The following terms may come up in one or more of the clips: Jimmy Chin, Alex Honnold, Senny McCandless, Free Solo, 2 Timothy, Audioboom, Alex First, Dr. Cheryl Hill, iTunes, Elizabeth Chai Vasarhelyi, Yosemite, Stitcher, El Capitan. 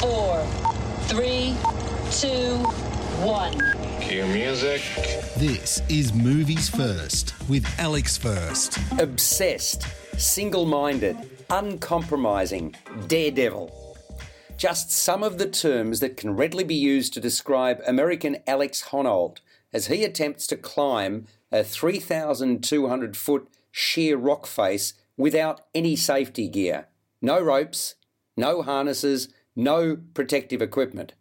4, 3, 2, 1. Cue music. This is Movies First with Alex First. Obsessed, single-minded, uncompromising, daredevil. Just some of the terms that can readily be used to describe American Alex Honnold as he attempts to climb a 3,200-foot sheer rock face without any safety gear. No ropes, no harnesses, no protective equipment.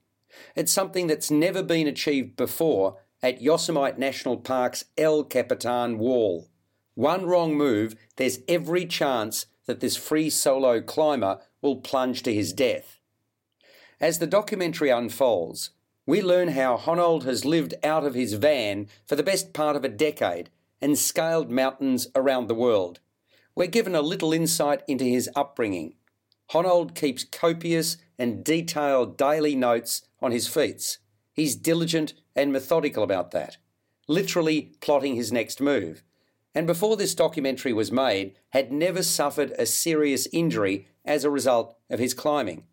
It's something that's never been achieved before at Yosemite National Park's El Capitan Wall. One wrong move, there's every chance that this free solo climber will plunge to his death. As the documentary unfolds, we learn how Honnold has lived out of his van for the best part of a decade and scaled mountains around the world. We're given a little insight into his upbringing. Honnold keeps copious and detailed daily notes on his feats. He's diligent and methodical about that, literally plotting his next move. And before this documentary was made, had never suffered a serious injury as a result of his climbing.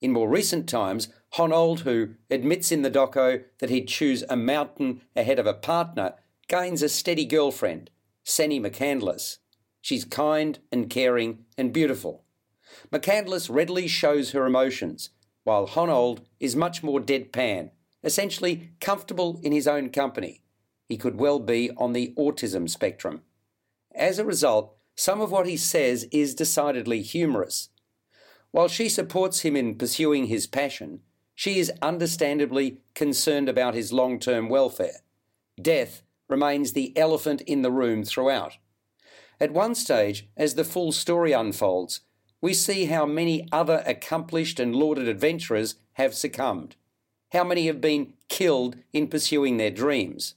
In more recent times, Honnold, who admits in the doco that he'd choose a mountain ahead of a partner, gains a steady girlfriend, Senny McCandless. She's kind and caring and beautiful. McCandless readily shows her emotions, while Honnold is much more deadpan, essentially comfortable in his own company. He could well be on the autism spectrum. As a result, some of what he says is decidedly humorous. While she supports him in pursuing his passion, she is understandably concerned about his long-term welfare. Death remains the elephant in the room throughout. At one stage, as the full story unfolds, we see how many other accomplished and lauded adventurers have succumbed, how many have been killed in pursuing their dreams.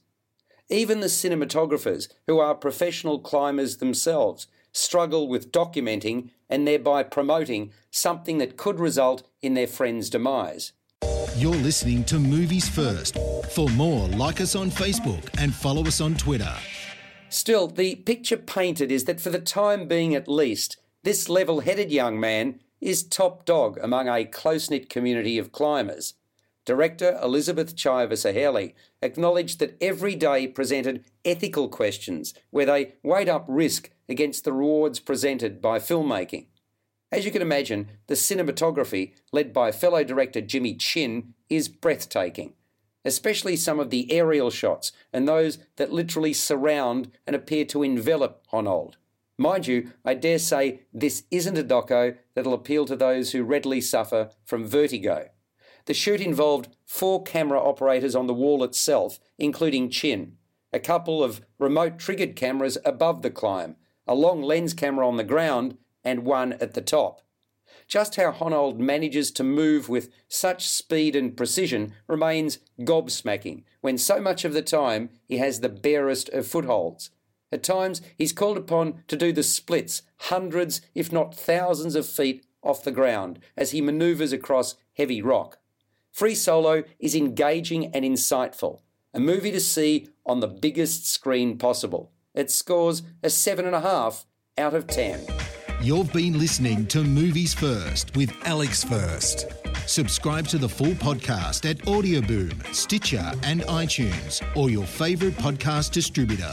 Even the cinematographers, who are professional climbers themselves, struggle with documenting and thereby promoting something that could result in their friend's demise. You're listening to Movies First. For more, like us on Facebook and follow us on Twitter. Still, the picture painted is that for the time being at least, this level-headed young man is top dog among a close-knit community of climbers. Director Elizabeth Chai Vasarhelyi acknowledged that every day presented ethical questions where they weighed up risk against the rewards presented by filmmaking. As you can imagine, the cinematography, led by fellow director Jimmy Chin, is breathtaking, especially some of the aerial shots and those that literally surround and appear to envelop Honnold. Mind you, I dare say this isn't a doco that'll appeal to those who readily suffer from vertigo. The shoot involved 4 camera operators on the wall itself, including Chin, a couple of remote-triggered cameras above the climb, a long lens camera on the ground, and one at the top. Just how Honnold manages to move with such speed and precision remains gobsmacking, when so much of the time he has the barest of footholds. At times, he's called upon to do the splits, hundreds, if not thousands of feet off the ground as he manoeuvres across heavy rock. Free Solo is engaging and insightful, a movie to see on the biggest screen possible. It scores a 7.5 out of 10. You've been listening to Movies First with Alex First. Subscribe to the full podcast at Audioboom, Stitcher and iTunes, or your favourite podcast distributor.